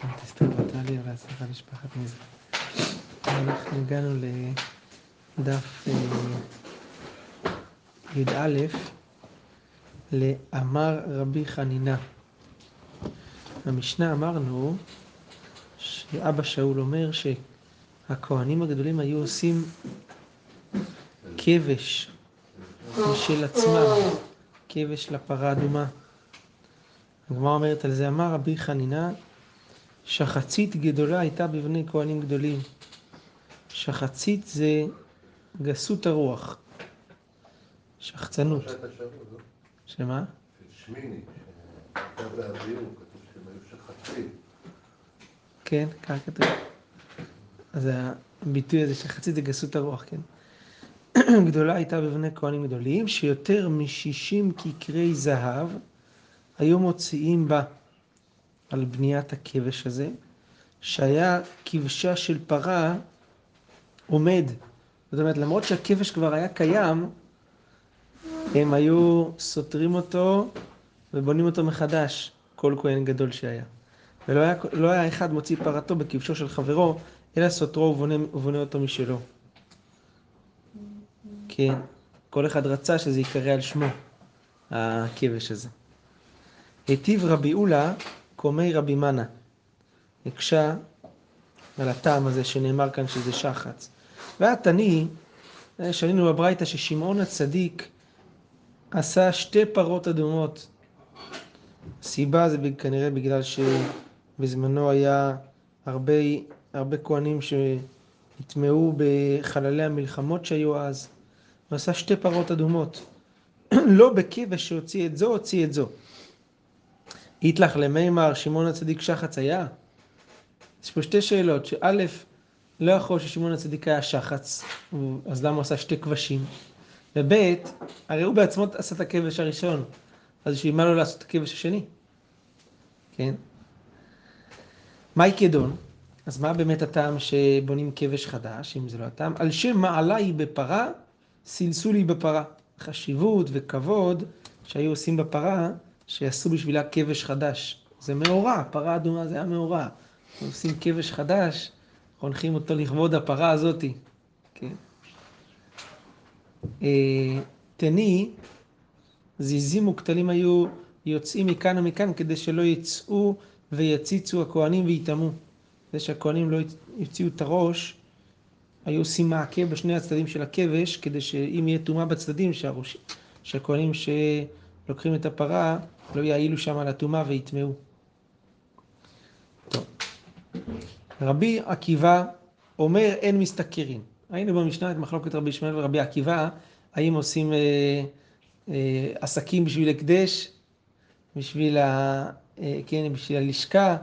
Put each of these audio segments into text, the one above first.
שם תסתכלת עלי על ההצלחה משפחת נזק. אנחנו הגענו לדף י"א, לאמר רבי חנינה. במשנה אמרנו שאבא שאול אומר שהכהנים הגדולים היו עושים כבש משל עצמם, כבש לפרה אדומה. הגמרא אומרת על זה, אמר רבי חנינה, שחצית גדולה הייתה בבני כהנים גדולים. שחצית זה גסות הרוח. שחצנות. שמה? שמיני. כתוב להביאו, כתוב שהם היו שחצית. כן, כך כתוב. אז הביטוי הזה, שחצית זה גסות הרוח, כן. גדולה הייתה בבני כהנים גדולים, שיותר מ-60 כקרי זהב היו מוציאים בה. על בניית הכבש הזה, שהיה כבשה של פרה עומד. זאת אומרת, למרות שהכבש כבר היה קיים, הם היו סותרים אותו ובונים אותו מחדש, כל כהן גדול שהיה. ולא היה, לא היה אחד מוציא פרתו בכבשו של חברו, אלא סותרו ובונה אותו משלו. כן, כל אחד רצה שזה יקרא על שמו, הכבש הזה. היטיב רבי אולה, קומי רבי מנה, הקשה על הטעם הזה שנאמר כאן שזה שחץ. והתני, שנינו בברייתא ששמעון הצדיק עשה שתי פרות אדומות. הסיבה זה כנראה בגלל שבזמנו היה הרבה כהנים שהתמאו בחללי המלחמות שהיו אז. הוא עשה שתי פרות אדומות. לא בכבש שהוציא את זו, הוציא את זו. יתלך למימר, שמעון הצדיק שחץ היה? יש פה שתי שאלות, שא' לא יכול ששמעון הצדיק היה שחץ, אז למה הוא עשה שתי כבשים? וב' הרי הוא בעצמו עשה את הכבש הראשון, אז שמה לו לעשות את הכבש השני? כן? מהי כדון? אז מה באמת הטעם שבונים כבש חדש, אם זה לא הטעם? על שם מעלה היא בפרה, סלסול היא בפרה. חשיבות וכבוד שהיו עושים בפרה, שיעשו בשבילה כבש חדש. זה מאורה, פרה אדומה זה היה מאורה. עושים כבש חדש, חונכים אותו לכבוד הפרה הזאת. כן. תני, זיזים וכתלים היו יוצאים מכאן ומכאן כדי שלא יצאו ויציצו הכהנים ויתאמו. כדי שהכהנים לא יוציאו את הראש, היו עושים מעקה בשני הצדדים של הכבש, כדי שאם יהיה תאומה בצדדים, שהכהנים שלוקחים את הפרה, לא יעילו שם על התאומה ויתמאו. טוב. רבי עקיבא אומר אין מסתכרין. היינו במשנה את מחלוקת רבי ישמעאל ורבי עקיבא, האם עושים עסקים בשביל הקדש, כן, בשביל הלשכה,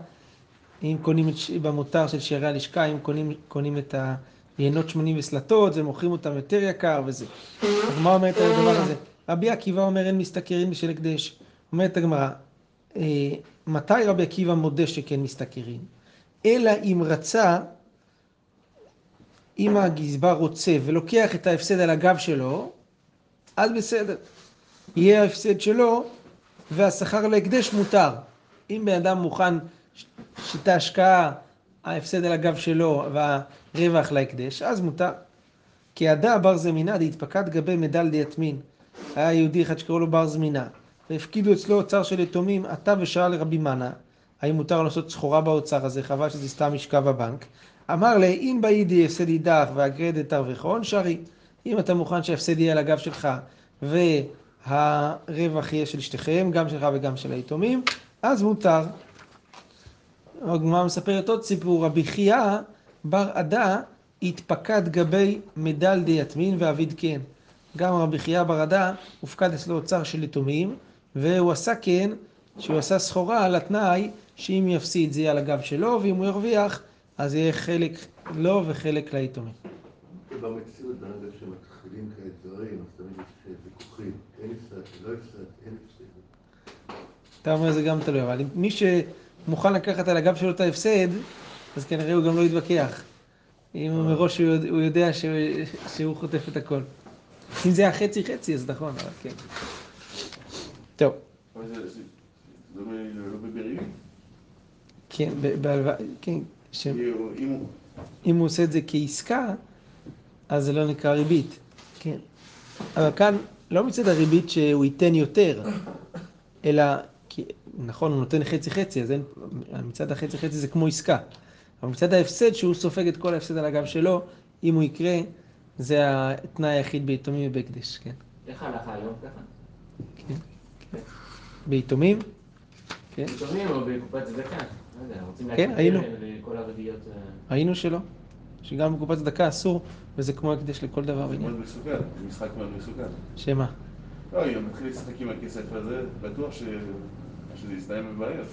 אם קונים במותר של שערי הלשכה, אם קונים את היינות 80 וסלטות ומוכרים אותם יותר יקר וזה. אז מה אומרת על הדבר הזה? רבי עקיבא אומר אין מסתכרין בשביל הקדש. אומרת הגמרא, מתי רבי עקיבא מודה שכן מסתכרין? אלא אם רצה, אם הגזבר רוצה ולוקח את ההפסד על הגב שלו, אז בסדר. יהיה ההפסד שלו והשכר להקדש מותר. אם בן אדם מוכן שיטה השקעה, ההפסד על הגב שלו והרווח להקדש, אז מותר. כי עדה בר זמינה דהתפקד גבי מדל דיתמין. היה יהודי אחד שקראו לו בר זמינה, והפקידו אצלו אוצר של יתומים, עתה ושאל רבי מנה, האם מותר לעשות סחורה באוצר הזה, חבל שזה סתם ישכב בבנק. אמר לה, אם באידי הפסד אידך והגרדת תרוויחון, שרי, אם אתה מוכן שההפסד יהיה על הגב שלך, והרווח יהיה של שתיכם, גם שלך וגם של היתומים, אז מותר. הגמרא מספרת עוד סיפור, רבי חייא בר עדה, התפקד גבי מדל דיתמין ועביד כן. גם רבי חייא בר עדה הופקד אצלו אוצר של יתומים, והוא עשה כן, שהוא עשה סחורה על התנאי שאם יפסיד זה יהיה על הגב שלו, ואם הוא ירוויח, אז יהיה חלק לו וחלק ליתומים. במציאות, ברגע שמתחילים כאתגרים, אז תמיד יש ויכוחים, אין הפסד, לא הפסד, אין הפסד. אתה אומר זה גם תלוי, אבל מי שמוכן לקחת על הגב שלו את ההפסד, אז כנראה הוא גם לא יתווכח. אם מראש הוא יודע שהוא חוטף את הכל. אם זה היה חצי-חצי, אז נכון, אבל כן. טוב. אבל זה דומה לא בבריאות? כן, בהלוואה, כן. אם הוא עושה את זה כעסקה, אז זה לא נקרא ריבית. כן. אבל כאן לא מצד הריבית שהוא ייתן יותר, אלא, כי, נכון, הוא נותן חצי-חצי, אז אין, מצד החצי-חצי זה כמו עסקה. אבל מצד ההפסד שהוא סופג את כל ההפסד על הגב שלו, אם הוא יקרה, זה התנאי היחיד ביתומים ובקדש, כן. איך הלכה היום ככה? כן. ביתומים? כן. ביתומים או בקופת צדקה? לא יודע, רוצים להקטיר לכל הרביעיות... היינו שלא. שגם בקופת צדקה אסור, וזה כמו הקדש לכל דבר. זה מאוד מסוכן, זה משחק מאוד מסוכן. שמה? לא, אם מתחיל לשחק עם הכסף הזה, בטוח שזה יסתיים בבעיות.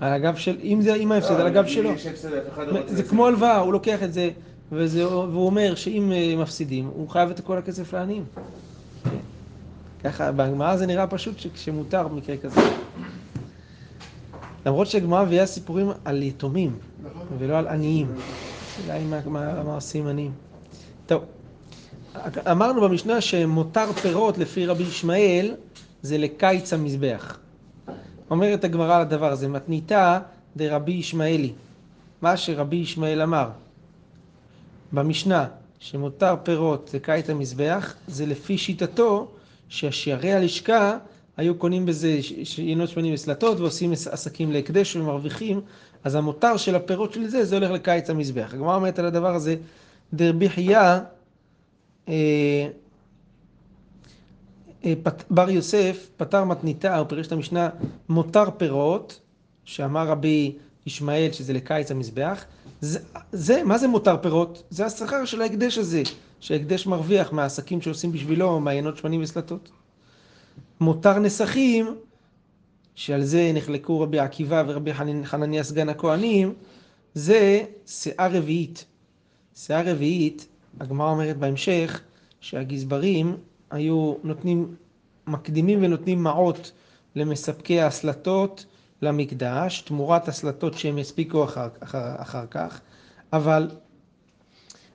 על הגב של... אם ההפסד, על הגב שלו. זה כמו הלוואה, הוא לוקח את זה. והוא אומר שאם מפסידים, הוא חייב את כל הכסף לעניים. ככה, בהגמרא זה נראה פשוט שמותר במקרה כזה. למרות שהגמרא מביאה סיפורים על יתומים, ולא על עניים. אולי מה עושים עניים. טוב, אמרנו במשנה שמותר פירות לפי רבי ישמעאל זה לקיץ המזבח. אומרת הגמרא על הדבר הזה, מתניתא דרבי ישמעאלי. מה שרבי ישמעאל אמר. במשנה שמותר פירות לקיץ המזבח, זה לפי שיטתו שהשערי הלשכה היו קונים בזה יינות שמנים וסלטות ועושים עסקים להקדש ומרוויחים, אז המותר של הפירות של זה, זה הולך לקיץ המזבח. הגמרא אומרת על הדבר הזה, דרבי חייא בר יוסף פטר מתניתא, הוא פירש את המשנה, מותר פירות, שאמר רבי ישמעאל שזה לקיץ המזבח, מה זה מותר פירות? זה השכר של ההקדש הזה, שההקדש מרוויח מהעסקים שעושים בשבילו, מעיינות שמנים וסלטות. מותר נסכים, שעל זה נחלקו רבי עקיבא ורבי חנניה סגן הכהנים, זה שיער רביעית. שיער רביעית, הגמרא אומרת בהמשך, שהגזברים היו מקדימים ונותנים מעות למספקי הסלטות, למקדש, תמורת הסלטות שהם הספיקו אחר כך, אבל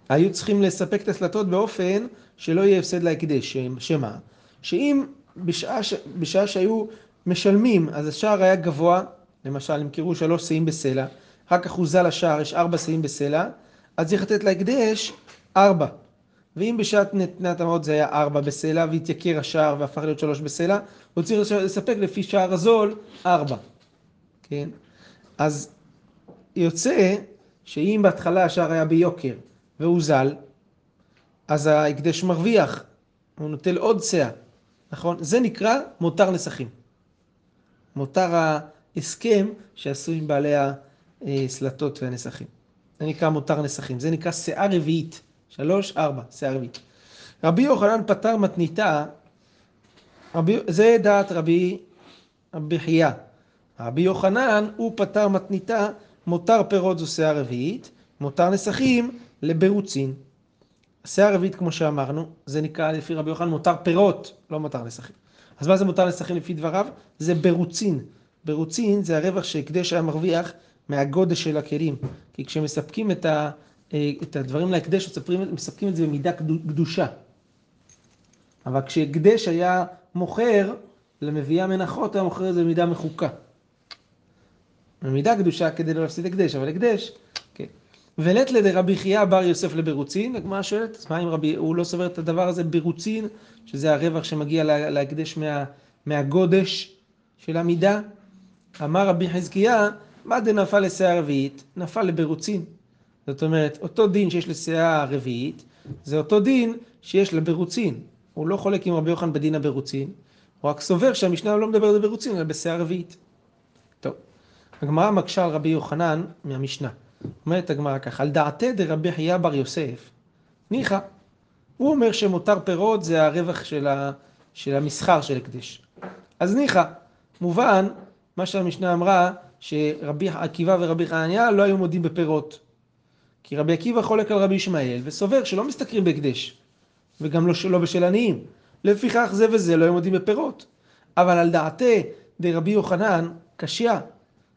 היו צריכים לספק את הסלטות באופן שלא יהיה הפסד להקדש, שמה? שאם בשעה שהיו משלמים, אז השער היה גבוה, למשל הם קירו 3 שאים בסלע, אחר כך הוא זל השער, יש 4 שאים בסלע, אז צריך לתת להקדש 4. ואם בשעת נתנת המעות זה היה 4 בסלע, והתייקר השער והפך להיות 3 בסלע, הוא צריך לספק לפי שער הזול 4. כן? אז יוצא שאם בהתחלה השער היה ביוקר והוא זל, אז ההקדש מרוויח, הוא נוטל עוד סעה, נכון? זה נקרא מותר נסכים. מותר ההסכם שעשו עם בעלי הסלטות והנסכים. זה נקרא מותר נסכים, זה נקרא סעה רביעית, 3-4, סעה רביעית. רבי יוחנן פטר מתניתא, זה דעת רבי חייא. רבי יוחנן הוא פטר מתניתא, מותר פירות זו שיער רביעית, מותר נסכים לבירוצין. השיער רביעית כמו שאמרנו, זה נקרא לפי רבי יוחנן מותר פירות, לא מותר נסכים. אז מה זה מותר נסכים לפי דבריו? זה בירוצין. בירוצין זה הרווח שהקדש היה מרוויח מהגודש של הכלים. כי כשמספקים את הדברים להקדש, מספקים את זה במידה קדושה. אבל כשהקדש היה מוכר למביאה מנחות, היה מוכר את זה במידה מחוקה. במידה קדושה כדי לא להפסיד הקדש, אבל הקדש, כן. ולת לדרבי חייא בר יוסף לבירוצין, הגמרא שואלת, אז מה אם הוא לא סובר את הדבר הזה בירוצין, שזה הרווח שמגיע להקדש מהגודש של המידה? אמר רבי חזקיה, מה זה נפל לשיער רביעית? נפל לבירוצין. זאת אומרת, אותו דין שיש לשיער רביעית, זה אותו דין שיש לבירוצין. הוא לא חולק עם רבי יוחנן בדין הבירוצין, הוא רק סובר שהמשנה לא מדבר על בירוצין, אלא בשיער רביעית. טוב. הגמרא מקשה על רבי יוחנן מהמשנה. אומרת הגמרא ככה, על דעתי דרבי חייא בר יוסף, ניחא. הוא אומר שמותר פירות זה הרווח של המסחר של הקדש. אז ניחא, מובן, מה שהמשנה אמרה, שרבי עקיבא ורבי חנניה לא היו מודים בפירות. כי רבי עקיבא חולק על רבי ישמעאל וסובר שלא מסתכרים בהקדש, וגם לא בשל עניים. לפיכך זה וזה לא הם עודים בפירות. אבל על דעתי דרבי יוחנן קשיה,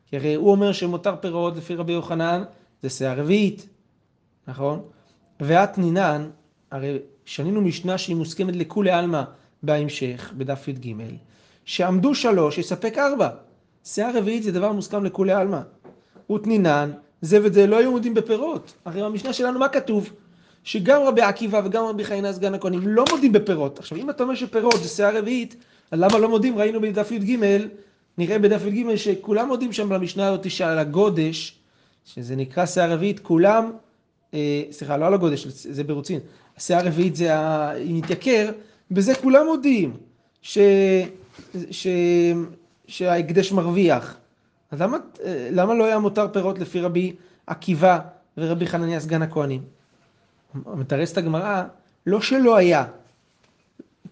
כי הרי הוא אומר שמותר פירות לפי רבי יוחנן זה שיער רביעית, נכון? ואת נינן, הרי שנינו משנה שהיא מוסכמת לכולי עלמא בהמשך, בדף י"ג, שעמדו 3 יספק 4. שיער רביעית זה דבר מוסכם לכולי עלמא. ותנינן, זה וזה לא היו מודים בפירות. הרי במשנה שלנו מה כתוב? שגם רבי עקיבא וגם רבי חיינה סגן הכהנים לא מודים בפירות. עכשיו אם אתה אומר שפירות זה שיער רביעית, למה לא מודים? ראינו בדף י"ג, נראה בדף י"ג שכולם מודים שם במשנה הזאת שעל הגודש, שזה נקרא שיער רביעית, כולם, סליחה, לא על הגודש, זה ברוצין. השיער רביעית זה, אם יתייקר, בזה כולם מודים שההקדש מרוויח. אז למה לא היה מותר פירות לפי רבי עקיבא ורבי חנניה סגן הכהנים? מתרצת הגמרא, לא שלא היה,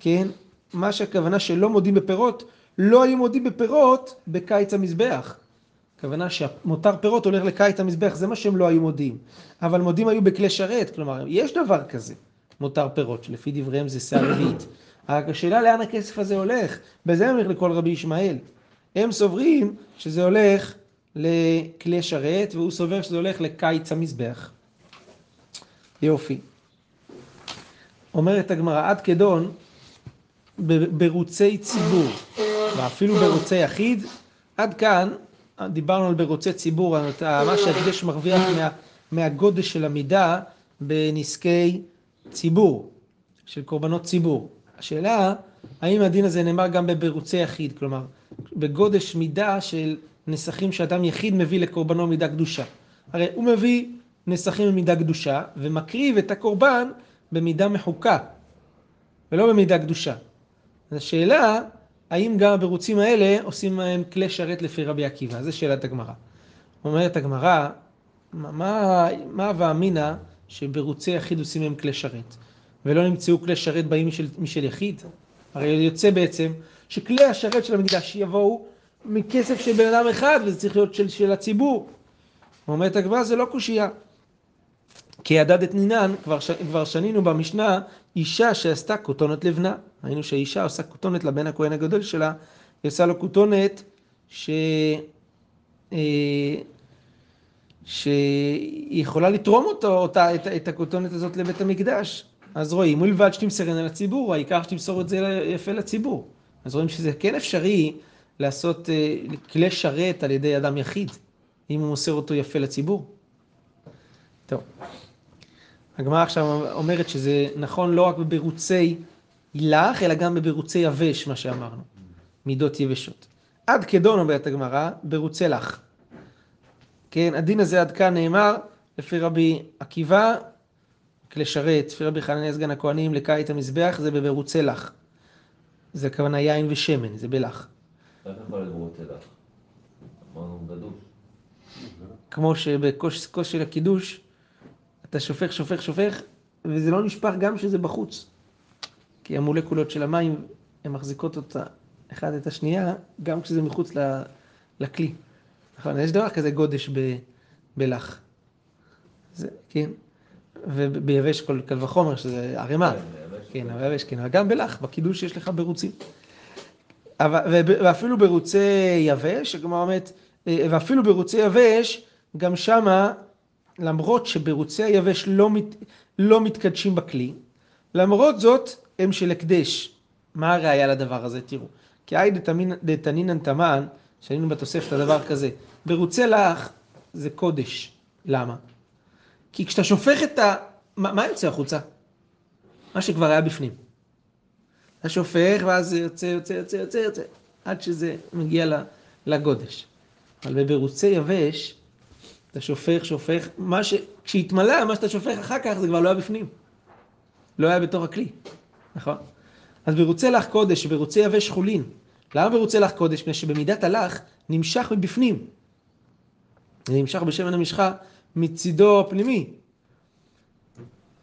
כן? מה שהכוונה שלא מודים בפירות, לא היו מודים בפירות בקיץ המזבח. הכוונה שמותר פירות הולך לקיץ המזבח, זה מה שהם לא היו מודים. אבל מודים היו בכלי שרת, כלומר, יש דבר כזה, מותר פירות, שלפי דבריהם זה שיער רביעית. השאלה לאן הכסף הזה הולך, בזה הולך לכל רבי ישמעאל. הם סוברים שזה הולך לכלי שרת, והוא סובר שזה הולך לקיץ המזבח. יופי. אומרת הגמרא, עד כדון, ברוצי ציבור, ואפילו ברוצי יחיד, עד כאן, דיברנו על ברוצי ציבור, מה שההקדש מרוויח מהגודש של המידה בנזקי ציבור, של קורבנות ציבור. השאלה, האם הדין הזה נאמר גם בברוצי יחיד, כלומר, בגודש מידה של נסכים שאדם יחיד מביא לקורבנו מידה קדושה. הרי הוא מביא נסכים במידה קדושה, ומקריב את הקורבן במידה מחוקה, ולא במידה קדושה. אז השאלה, האם גם הבירוצים האלה עושים מהם כלי שרת לפי רבי עקיבא? זו שאלת הגמרא. אומרת הגמרא, מה ואמינה שבירוצי יחיד עושים מהם כלי שרת? ולא נמצאו כלי שרת באים משל יחיד? הרי יוצא בעצם שכלי השרת של המקדש יבואו מכסף של בן אדם אחד, וזה צריך להיות של הציבור. אומרת הגמרא, זה לא קושייה. כי הדד את נינן, כבר שנינו במשנה, אישה שעשתה כותונת לבנה. ראינו שהאישה עושה כותונת לבן הכהן הגדול שלה, היא עושה לו כותונת שהיא יכולה לתרום את הכותונת הזאת לבית המקדש. אז רואים, מלבד שתמסרנה לציבור, העיקר שתמסור את זה יפה לציבור. אז רואים שזה כן אפשרי לעשות כלי שרת על ידי אדם יחיד, אם הוא מוסר אותו יפה לציבור. טוב. הגמרא עכשיו אומרת שזה נכון לא רק בבירוצי הילך, אלא גם בבירוצי יבש, מה שאמרנו. מידות יבשות. עד כדון אומרת הגמרא, בירוצי לך. כן, הדין הזה עד כאן נאמר, לפי רבי עקיבא, כלי שרת, לפי רבי חנניה סגן הכהנים, לקיץ המזבח, זה בבירוצי לך. זה הכוונה יין ושמן, זה בלך. איך יכול לבירוצי לך? אמרנו גדול. כמו שבקוש של הקידוש, אתה שופך, וזה לא נשפך גם שזה בחוץ. כי המולקולות של המים, הן מחזיקות אותה אחד את השנייה, גם כשזה מחוץ לכלי. נכון, יש דבר כזה גודש בלח. זה, כן. וביבש כל וחומר, שזה ערימה. כן, ביבש, כן. וגם בלח, בקידוש יש לך ברוצים. ואפילו ברוצי יבש, הגמרא אומרת, ואפילו ברוצי יבש, גם שמה, למרות שברוצי היבש לא מתקדשים בכלי, למרות זאת הם של הקדש. מה הראיה לדבר הזה? תראו. כי היי דתנינן תמן, שהיינו בתוספת הדבר כזה, ברוצי לך זה קודש. למה? כי כשאתה שופך את מה יוצא החוצה? מה שכבר היה בפנים. אתה שופך ואז זה יוצא, עד שזה מגיע לגודש. אבל בברוצי יבש, אתה שופך, כשהתמלא, מה שאתה שופך אחר כך, זה כבר לא היה בפנים. לא היה בתוך הכלי, נכון? אז ברוצי לך קודש, ברוצי יבש חולין. למה ברוצי לך קודש? מפני שבמידת הלך נמשך מבפנים. נמשך בשמן המשחה מצידו הפנימי.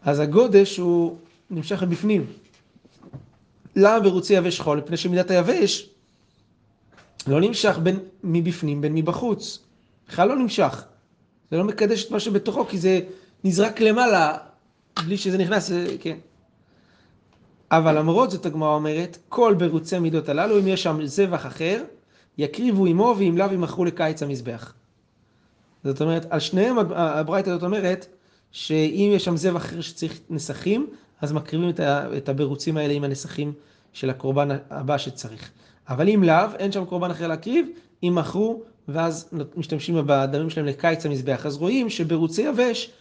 אז הגודש הוא נמשך מבפנים. למה ברוצי יבש חול? מפני שמידת היבש לא נמשך בין מבפנים, בין מבחוץ. בכלל לא נמשך. זה לא מקדש את מה שבתוכו, כי זה נזרק למעלה, בלי שזה נכנס, כן. אבל למרות זאת הגמרא אומרת, כל ברוצי מידות הללו, אם יש שם זבח אחר, יקריבו עמו ואם לאו ימכרו לקיץ המזבח. זאת אומרת, על שניהם הברייתא הזאת אומרת, שאם יש שם זבח אחר שצריך נסכים, אז מקריבים את הברוצים האלה עם הנסכים של הקורבן הבא שצריך. אבל אם לאו, אין שם קורבן אחר להקריב, אם מכרו, ואז משתמשים בדמים שלהם לקיץ המזבח. אז רואים שברוצי יבש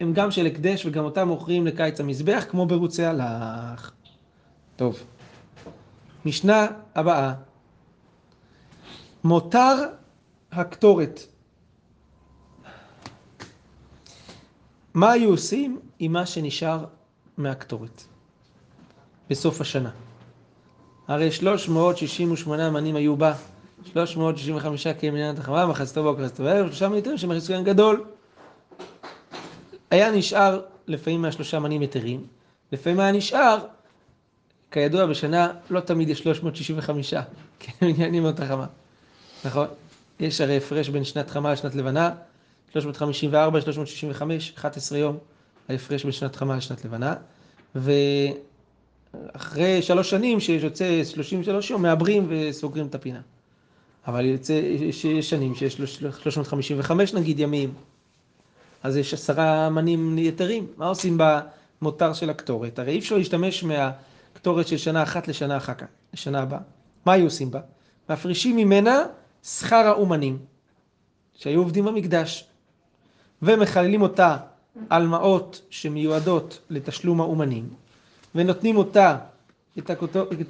הם גם של הקדש וגם אותם מוכרים לקיץ המזבח, כמו ברוצי הלך. טוב. משנה הבאה. מותר הקטורת. מה היו עושים עם מה שנשאר מהקטורת בסוף השנה? הרי 368 מנים היו בה, 365 כמניין החמה, מחצתו בוקר, מחצתו בערב, 3 מנים שמחצוין גדול. היה נשאר לפעמים מה3 מנים יתרים, לפעמים היה נשאר, כידוע בשנה לא תמיד יש 365 כמניינים אותה חמה. נכון? יש הרי הפרש בין שנת חמה לשנת לבנה, 354, 365, 11 יום, ההפרש בין שנת חמה לשנת לבנה, ואחרי 3 שנים שיוצא 33 יום, מעברים וסוגרים את הפינה. אבל יוצא שנים שיש 355 נגיד ימים, אז יש 10 מנים יתרים. מה עושים במותר של הקטורת? הרי אי אפשר להשתמש מהקטורת של שנה אחת לשנה אחר כך, לשנה הבאה. מה היו עושים בה? מפרישים ממנה שכר האומנים, שהיו עובדים במקדש, ומחללים אותה על מעות שמיועדות לתשלום האומנים, ונותנים אותה, את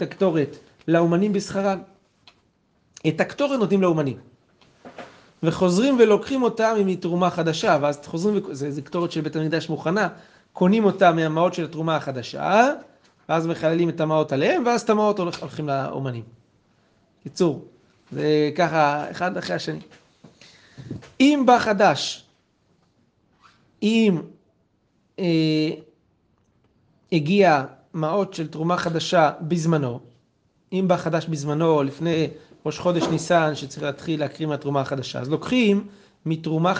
הקטורת, לאומנים בשכרן. את הקטורת נותנים לאומנים, וחוזרים ולוקחים אותה מתרומה חדשה, ואז חוזרים, זה קטורת של בית המקדש מוכנה, קונים אותה מהמעות של התרומה החדשה, ואז מחללים את המעות עליהם, ואז את המעות הולכים לאומנים. קיצור, זה ככה אחד אחרי השני. אם בא חדש, אם הגיע מעות של תרומה חדשה בזמנו, אם בא חדש בזמנו לפני ראש חודש ניסן שצריך להתחיל להקריא מהתרומה החדשה, אז לוקחים מתרומה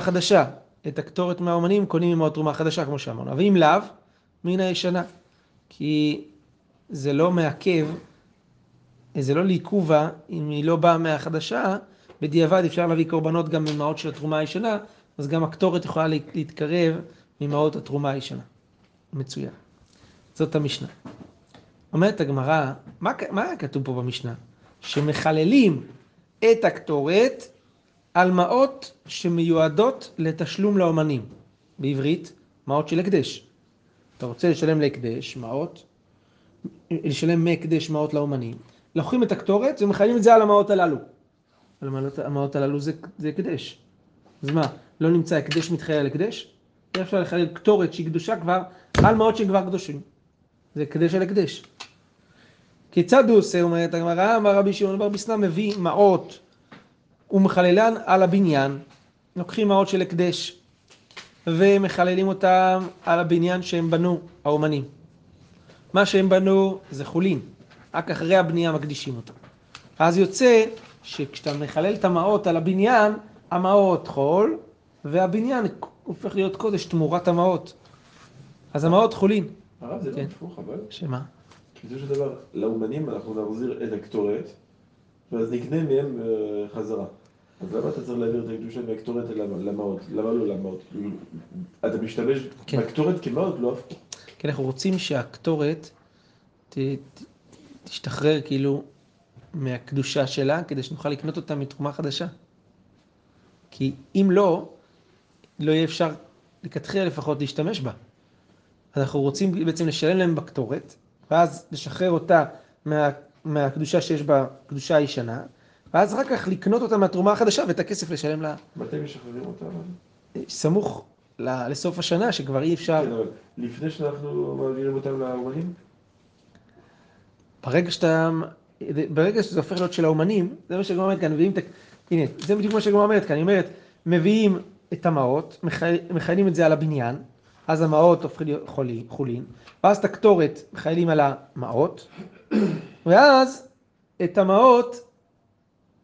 חדשה, את הקטורת מהאומנים, קונים ממעות תרומה חדשה כמו שאמרנו, אבל אם לאו, מן הישנה, כי זה לא מעכב, זה לא לעיכובה, אם היא לא באה מהחדשה, בדיעבד אפשר להביא קורבנות גם ממעות של התרומה הישנה, אז גם הקטורת יכולה להתקרב ממעות התרומה הישנה. מצוין. זאת המשנה. אומרת הגמרא, מה היה כתוב פה במשנה? שמחללים את הקטורת על מעות שמיועדות לתשלום לאומנים. בעברית, מעות של הקדש. אתה רוצה לשלם להקדש, מעות, לשלם מהקדש מעות לאומנים. לוקחים את הקטורת ומחללים את זה על המעות הללו. המעות הללו זה הקדש. אז מה, לא נמצא הקדש מתחיל על הקדש? אי אפשר לחלל קטורת שהיא קדושה כבר על מעות שהיא כבר קדושים. זה הקדש על הקדש. כיצד הוא עושה, אומרת הגמרא, אמר רבי שמעון בר בסנא, מביא מעות ומחללן על הבניין. לוקחים מעות של הקדש ומחללים אותם על הבניין שהם בנו, האומנים. מה שהם בנו זה חולין. רק אחרי הבנייה מקדישים אותם. אז יוצא שכשאתה מחלל את המעות על הבניין, המעות חול, והבניין הופך להיות קודש תמורת המעות. אז המעות חולין. הרב, זה לא הפוך, אבל? שמה? בדיוק שדבר, לאומנים אנחנו נחזיר את הקטורת, ואז נקנה מהם חזרה. אז למה אתה צריך להעביר את הקדושה מהקטורת למעות? למה לא למעות? אתה משתמש בקטורת כמעות, לא הפוך. כן, אנחנו רוצים שהקטורת תשתחרר כאילו מהקדושה שלה, כדי שנוכל לקנות אותה מתרומה חדשה. כי אם לא, לא יהיה אפשר לכתחילה לפחות להשתמש בה. אנחנו רוצים בעצם לשלם להם בקטורת, ואז לשחרר אותה מהקדושה שיש בה, קדושה הישנה, ואז רק כך לקנות אותה מהתרומה החדשה ואת הכסף לשלם לה. מתי משחררים אותה? סמוך לסוף השנה שכבר אי אפשר. כן, אבל לפני שאנחנו מעבירים אותם לאומנים? ברגע שזה הופך להיות של האומנים, זה מה שגמרא אומרת כאן, הנה, זה בדיוק מה שגמרא אומרת כאן, היא אומרת, מביאים את המעות, מחיילים את זה על הבניין, אז המעות הופכים להיות חולין, ואז את הקטורת מחיילים על המעות, ואז את המעות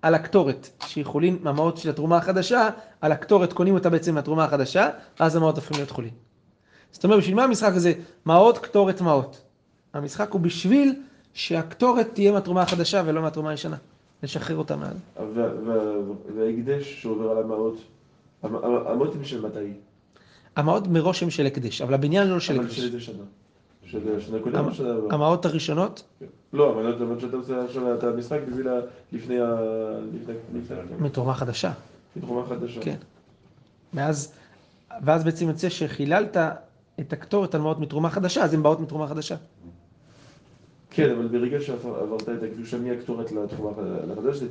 על הקטורת, שיכולים מהמעות של התרומה החדשה, על הקטורת קונים אותה בעצם מהתרומה החדשה, אז המעות הופכים להיות חולים. זאת אומרת, בשביל מה המשחק הזה? מעות, קטורת, מעות. המשחק הוא בשביל שהקטורת תהיה מהתרומה החדשה ולא מהתרומה הישנה. לשחרר אותה מעל. וההקדש שעובר על המעות, המעות הם של מתי? המעות מראש הם של הקדש, אבל הבניין לא של הקדש. אבל של שנה. של שנה קודם או שנה הבאה? המעות הראשונות? לא, אבל כשאתה עושה עכשיו את המשחק בגלל לפני ה... מתרומה חדשה. מתרומה חדשה. כן. ואז בעצם יוצא שחיללת את הקטורת על מעות מתרומה חדשה, אז הן באות מתרומה חדשה. כן, אבל ברגע שעברת את הקדושה מהקטורת לתרומה החדשה,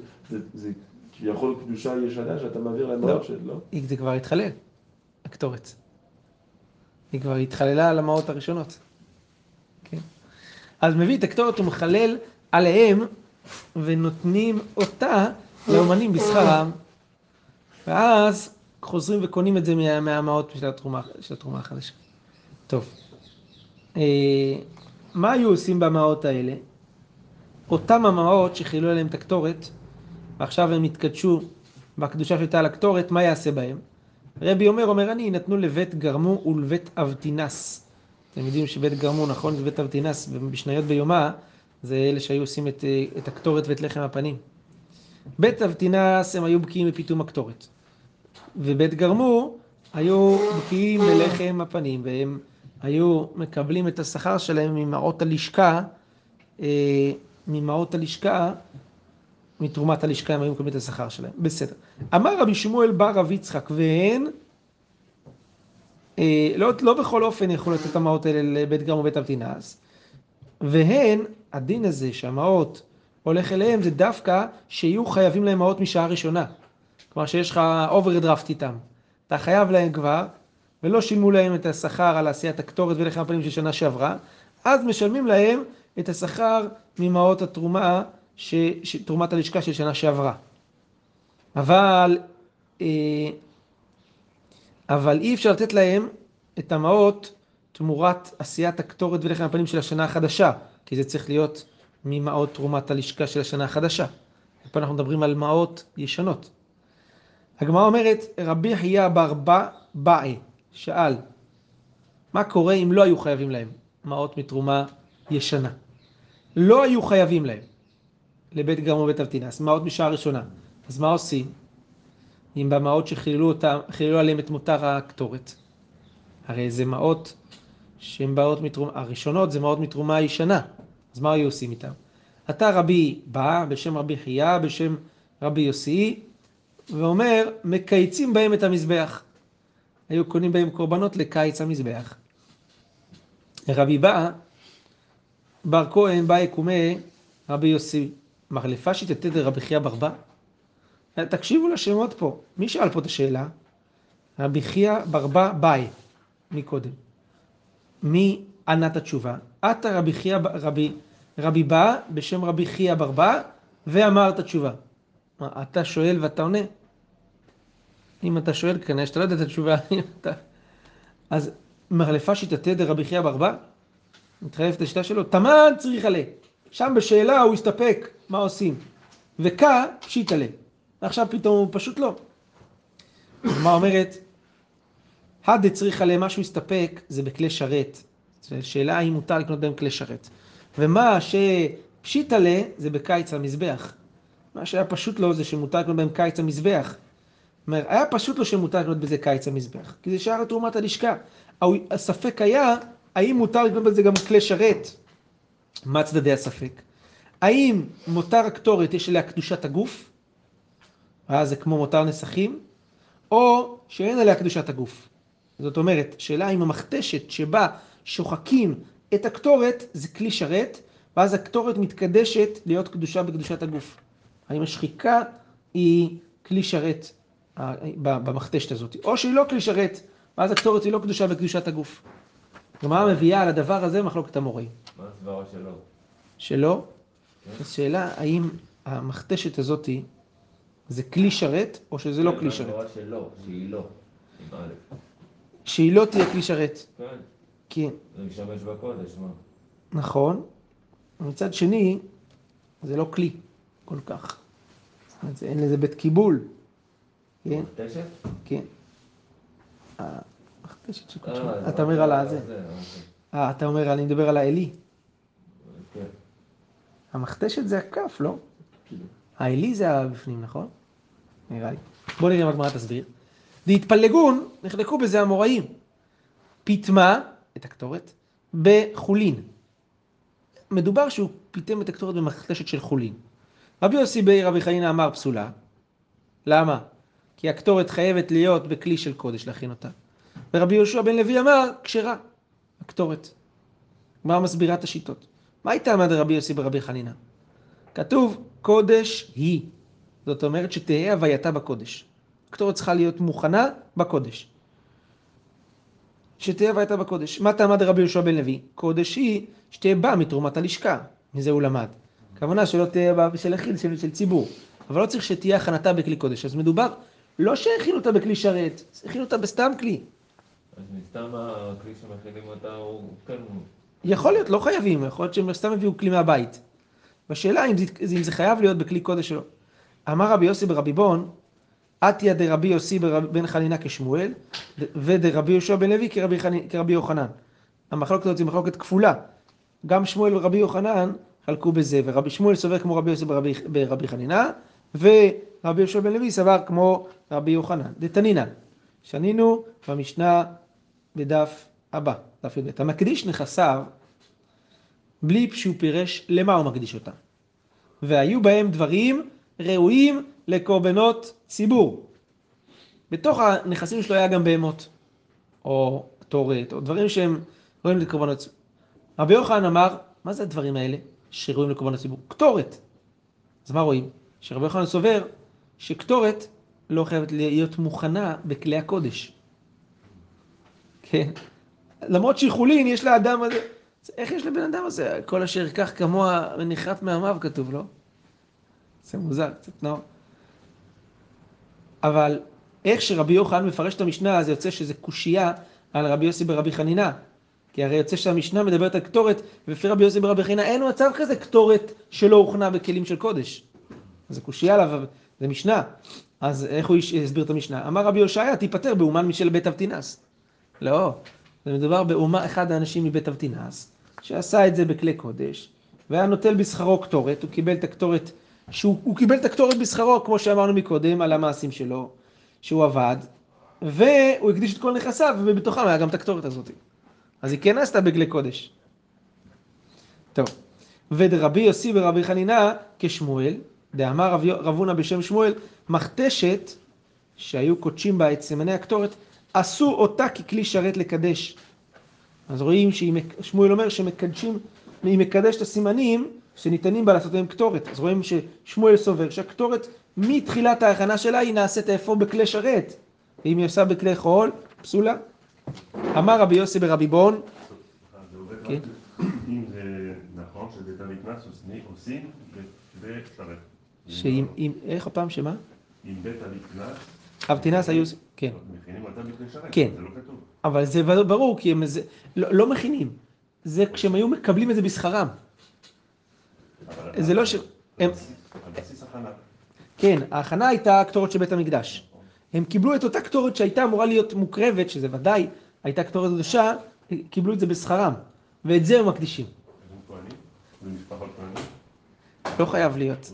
זה כביכול קדושה ישנה שאתה מעביר למעות של, לא? זה כבר התחלל, הקטורת. היא כבר התחללה על המעות הראשונות. אז מביא את הקטורת ומחלל עליהם ונותנים אותה לאומנים בשכרם, ואז חוזרים וקונים את זה מהמעות של התרומה החדשה. טוב, מה היו עושים במעות האלה? אותם המעות שחילו עליהם את הקטורת, ועכשיו הם התקדשו בקדושה שהייתה על הקטורת, מה יעשה בהם? רבי אומר אני, נתנו לבית גרמו ולבית אבטינס. אתם יודעים שבית גרמו, נכון? בית אבטינס, בשניות ביומה, זה אלה שהיו עושים את הקטורת ואת לחם הפנים. בית אבטינס הם היו בקיאים בפיתום הקטורת. ובית גרמו היו בקיאים בלחם הפנים, והם היו מקבלים את השכר שלהם ממעות הלשכה, מתרומת הלשכה הם היו מקבלים את השכר שלהם. בסדר. אמר רבי שמואל בר רב יצחק, והן... לא בכל אופן יכולת את המעות האלה לבית גרמו ובית אבטינס, והן, הדין הזה שהמעות הולך אליהם זה דווקא שיהיו חייבים להם מעות משעה ראשונה. כלומר שיש לך אוברדרפט איתם, אתה חייב להם כבר, ולא שילמו להם את השכר על עשיית הקטורת ולחם הפנים של שנה שעברה, אז משלמים להם את השכר ממעות התרומה, תרומת הלשכה של שנה שעברה. אבל אי אפשר לתת להם את המעות תמורת עשיית הקטורת ולחם הפנים של השנה החדשה, כי זה צריך להיות ממעות תרומת הלשכה של השנה החדשה. פה אנחנו מדברים על מעות ישנות. הגמרא אומרת, רבי חייא בר באי שאל, מה קורה אם לא היו חייבים להם מעות מתרומה ישנה? לא היו חייבים להם לבית גרמו ובית אבטינס, מעות משעה ראשונה. אז מה עושים? אם במעות שחיללו עליהם את מותר הקטורת, הרי זה מעות שהן באות מתרומה, הראשונות זה מעות מתרומה הישנה, אז מה היו עושים איתם? אתה רבי בא בשם רבי חייא, בשם רבי יוסי, ואומר, מקייצים בהם את המזבח. היו קונים בהם קורבנות לקיץ המזבח. רבי בא, בר כהן בא יקומה, רבי יוסי, מחלפה שתתת רבי חייא בר בא? תקשיבו לשמות פה. מי שאל פה את השאלה? רבי חייא בר באי, מקודם. מי ענת התשובה? אתה רבי בא בשם רבי חייא בר בא, ואמר את התשובה. אתה שואל ואתה עונה? אם אתה שואל, כנראה שאתה לא יודע את התשובה. אז מחלפה שיטתה דרבי חייא בר בא? מתחלפת השיטה שלו. תמן צריך עלה. שם בשאלה הוא הסתפק, מה עושים? וכא פשיט עלה. ועכשיו פתאום הוא פשוט לא. מה אומרת? הדה צריך עליהם משהו הסתפק, זה בכלי שרת. שאלה היא מותר לקנות בהם כלי שרת. ומה שפשיט עלה זה בקיץ המזבח. מה שהיה פשוט לו זה שמותר לקנות בהם קיץ המזבח. היה פשוט לו שמותר לקנות בזה קיץ המזבח. כי זה שער התרומת הלשכה. הספק היה, האם מותר לקנות בזה גם כלי שרת? מה צדדי הספק? האם מותר הקטורת יש עליה קדושת הגוף? אז זה כמו מותר נסכים, או שאין עליה קדושת הגוף. זאת אומרת, שאלה אם המחתשת שבה שוחקים את הקטורת זה כלי שרת, ואז הקטורת מתקדשת להיות קדושה בקדושת הגוף. האם השחיקה היא כלי שרת במחתשת הזאת, או שהיא לא כלי שרת, ואז הקטורת היא לא קדושה בקדושת הגוף. ומה מביאה על הדבר הזה מחלוקת המורי? מה הסברה שלו? שלו? השאלה האם המחתשת הזאת זה כלי שרת או שזה לא כלי שרת? זה הדברה שלא, שהיא לא תהיה כלי שרת. כן. זה משמש בקודש, מה? נכון. מצד שני, זה לא כלי כל כך. אז אין לזה בית קיבול. כן? מכתשת? כן. המכתשת של קודשו. אתה אומר על הזה. אתה אומר, אני מדבר על האלי. כן. המכתשת זה הכף, לא? כן. האלי זה בפנים, נכון? נראה לי. בוא נראה מה הגמרא תסביר. דהתפלגון, נחלקו בזה המוראים. פיתמה את הקטורת בחולין. מדובר שהוא פיתם את הקטורת במכתשת של חולין. רבי יוסי בן רבי חנינא אמר פסולה. למה? כי הקטורת חייבת להיות בכלי של קודש להכין אותה. ורבי יהושע בן לוי אמר כשרה הקטורת. מה מסבירה את השיטות? מה הייתה עמד רבי יוסי ברבי חנינא? כתוב קודש היא. זאת אומרת שתהיה הווייתה בקודש. הקטורת צריכה להיות מוכנה בקודש. שתהיה הווייתה בקודש. מה תעמד רבי יהושע בן לוי? קודש היא שתהיה בה מתרומת הלשכה. מזה הוא למד. הכוונה שלא תהיה בה של אכיל, של ציבור. אבל לא צריך שתהיה הכנתה בכלי קודש. אז מדובר, לא שהכינו אותה בכלי שרת, הכינו אותה בסתם כלי. אז מסתם הכלי שמכינים אותה הוא קרמון. יכול להיות, לא חייבים. יכול להיות שהם סתם הביאו כלי מהבית. בשאלה אם זה חייב להיות בכלי קודש שלו. אמר רבי יוסי ברבי בון, עתיה דרבי יוסי בן חנינא כשמואל, ודרבי יהושע בן לוי כרבי יוחנן. המחלוקת הזאת היא מחלוקת כפולה. גם שמואל ורבי יוחנן חלקו בזה, ורבי שמואל סובר כמו רבי יוסי ברבי חנינא, ורבי יהושע בן לוי סבר כמו רבי יוחנן. דתנינן, שנינו במשנה בדף הבא, דף י"ב. המקדיש נכסיו, בלי שהוא פירש למה הוא מקדיש אותם. והיו בהם דברים ראויים לקורבנות ציבור. בתוך הנכסים שלו היה גם בהמות, או תורת, או דברים שהם ראויים לקורבנות ציבור. רבי יוחנן אמר, מה זה הדברים האלה שראויים לקורבנות ציבור? קטורת. אז מה רואים? שרבי יוחנן סובר שקטורת לא חייבת להיות מוכנה בכלי הקודש. כן. למרות שחולין יש לאדם הזה. איך יש לבן אדם הזה? כל אשר כך כמוה ונחרט מעמיו כתוב, לא? זה מוזר, קצת נאור. אבל איך שרבי יוחנן מפרש את המשנה, זה יוצא שזה קושייה על רבי יוסי ברבי חנינא. כי הרי יוצא שהמשנה מדברת על קטורת, ולפי רבי יוסי ברבי חנינא אין מצב כזה קטורת שלא הוכנה בכלים של קודש. זה קושייה עליו, זה משנה. אז איך הוא הסביר את המשנה? אמר רבי יושעיה, תיפטר באומן משל בית אבטינס. לא, זה מדובר באומה אחד האנשים מבית אבטינס, שעשה את זה בכלי קודש, והיה נוטל בשכרו קטורת, הוא קיבל את הקטורת, שהוא קיבל את הקטורת בשכרו, כמו שאמרנו מקודם, על המעשים שלו, שהוא עבד, והוא הקדיש את כל נכסיו, ובתוכם היה גם את הקטורת הזאת. אז היא כן עשתה בכלי קודש. טוב, ודרבי יוסי ברבי חנינא כשמואל, דאמר רב הונא בשם שמואל, מכתשת שהיו קודשים בה את סימני הקטורת, עשו אותה ככלי שרת לקדש. אז רואים ששמואל אומר שמקדשים, היא מקדשת הסימנים שניתנים בה לעשות להם קטורת. אז רואים ששמואל סובר שהקטורת מתחילת ההכנה שלה היא נעשית איפה בכלי שרת. ואם היא עושה בכלי חול, פסולה. אמר רבי יוסי ברבי בון. כן. אם זה נכון שזה תמיד עושים בכלי שרת. איך הפעם שמה? עם בית המקדש. אבטינס היו... כן. מכינים אותם בכלי שרת, זה לא כתוב. אבל זה ברור, כי הם לא מכינים. זה כשהם היו מקבלים את זה בשכרם. זה לא ש... על בסיס הכנה. כן, ההכנה הייתה הקטורת של בית המקדש. הם קיבלו את אותה קטורת שהייתה אמורה להיות מוקרבת, שזה ודאי הייתה קטורת קדושה, קיבלו את זה בשכרם. ואת זה הם מקדישים. הם כהנים? זה משפחת כהנים? לא חייב להיות.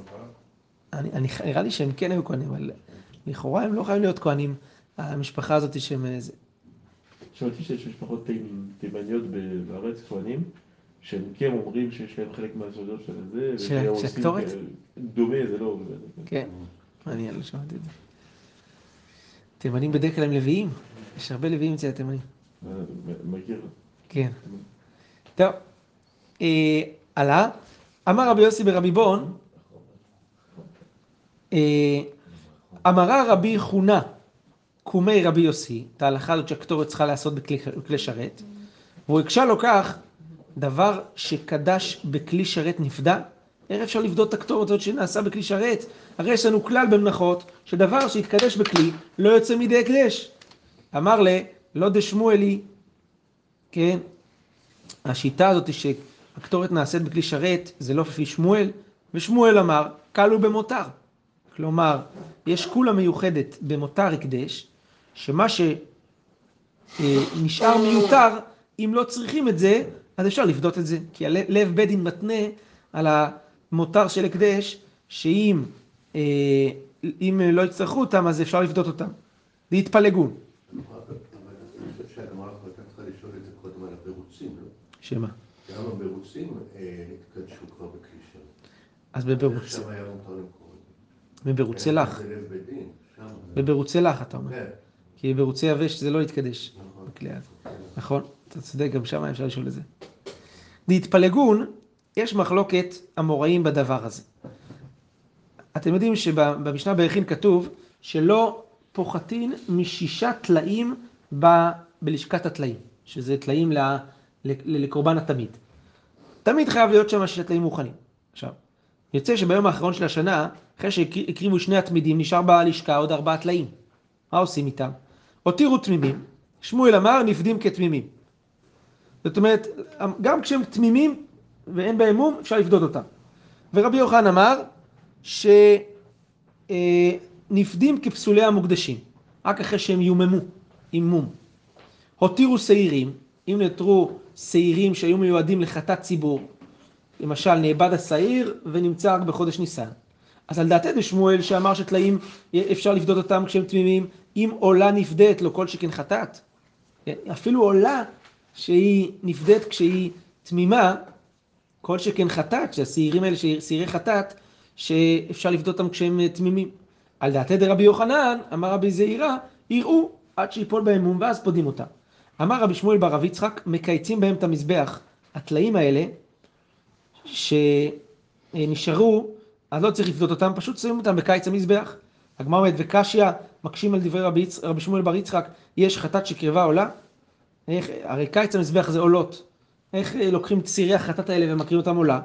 אני נראה לי שהם כן היו כהנים, אבל לכאורה הם לא חייבים להיות כהנים, המשפחה הזאת שהם... שמעתי שיש משפחות תימניות בארץ כהנים, שהם כן אומרים שיש להם חלק מהסודות של זה, של הקטורת? דומה, זה לא... כן, אני לא שמעתי את זה. תימנים בדרך כלל הם לוויים, יש הרבה לוויים אצל התימנים. מכיר? כן. טוב, עלה, אמר רבי יוסי ברבי בון, אמרה רבי חונה, קומי רבי יוסי, את ההלכה הזאת שהקטורת צריכה לעשות בכלי שרת, והוא הקשה לו כך, דבר שקדש בכלי שרת נפדה, איך אפשר לבדוד את הקטורת הזאת שנעשה בכלי שרת? הרי יש לנו כלל במנחות, שדבר שהתקדש בכלי לא יוצא מידי הקדש. אמר לה, לא דשמואלי, כן, השיטה הזאת שהקטורת נעשית בכלי שרת, זה לא לפי שמואל, ושמואל אמר, קל הוא במותר. כלומר, יש כולה מיוחדת במותר הקדש, שמה שנשאר מיותר, אם לא צריכים את זה, אז אפשר לפדות את זה. כי לב בית דין מתנה על המותר של הקדש, שאם לא יצטרכו אותם, אז אפשר לפדות אותם. זה יתפלגון. אבל אני חושב שהגמרא צריכה לשאול את זה קודם על הבירוצים, לא? שמה? גם הבירוצים התקדשו כבר בקלישה. אז בבירוצים. שם היה מותר למכור את זה. בבירוצי לך. זה לב בית דין, שם. בבירוצי לך, אתה אומר. כן. כי בבירוצי יבש זה לא יתקדש. נכון. אתה צודק, גם שם אפשר לשאול את זה. להתפלגון, יש מחלוקת אמוראים בדבר הזה. אתם יודעים שבמשנה ברכין כתוב שלא פוחתין משישה תלאים בלשכת התלאים, שזה תלאים לקורבן התמיד. תמיד חייב להיות שם שישה תלאים מוכנים. עכשיו, יוצא שביום האחרון של השנה, אחרי שהקריבו שני התמידים, נשאר בלשכה עוד 4 תלאים. מה עושים איתם? הותירו תמימים. שמואל אמר, נפדים כתמימים. זאת אומרת, גם כשהם תמימים ואין בהם מום, אפשר לפדות אותם. ורבי יוחנן אמר שנפדים כפסולי המוקדשים, רק אחרי שהם יוממו עם מום. הותירו סעירים, אם נותרו סעירים שהיו מיועדים לחטאת ציבור, למשל נאבד הסעיר ונמצא רק בחודש ניסן. אז על דעתנו שמואל שאמר שתלאים אפשר לפדות אותם כשהם תמימים, אם עולה נפדית לו כל שכן חטאת. אפילו עולה שהיא נפדית כשהיא תמימה, כל שכן חטאת, שהסעירים האלה, סעירי חטאת, שאפשר לפדות אותם כשהם תמימים. על דעתי דרבי יוחנן, אמר רבי זעירא, יראו עד שיפול בהם מום ואז פודים אותם. אמר רבי שמואל בר רב יצחק, מקייצים בהם את המזבח. התלאים האלה שנשארו, אז לא צריך לפדות אותם, פשוט שמים אותם בקיץ המזבח. הגמרא אומרת, וקשיא מקשים על דברי רבי שמואל בר יצחק, יש חטאת שקרבה עולה? הרי קיץ המזבח זה עולות. איך לוקחים צירי החטאת האלה ומקריאים אותם עולה?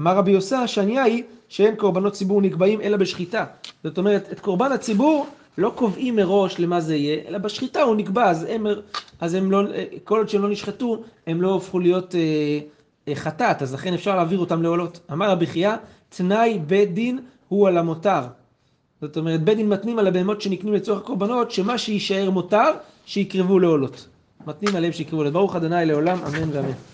אמר רבי יוסי, השנייה היא שאין קורבנות ציבור נקבעים אלא בשחיטה. זאת אומרת, את קורבן הציבור לא קובעים מראש למה זה יהיה, אלא בשחיטה הוא נקבע, אז הם לא, כל עוד שהם לא נשחטו, הם לא הופכו להיות חטאת, אז לכן אפשר להעביר אותם לעולות. אמר רבי חייא, תנאי בית דין הוא על המותר. זאת אומרת, בית דין מתנים על הבהמות שנקנים לצורך קורבנות, שמה שיישאר מותר, שיקרבו לעולות. מתנים עליהם שיקרבו לעולות. ברוך ה' לעולם, אמן ואמן.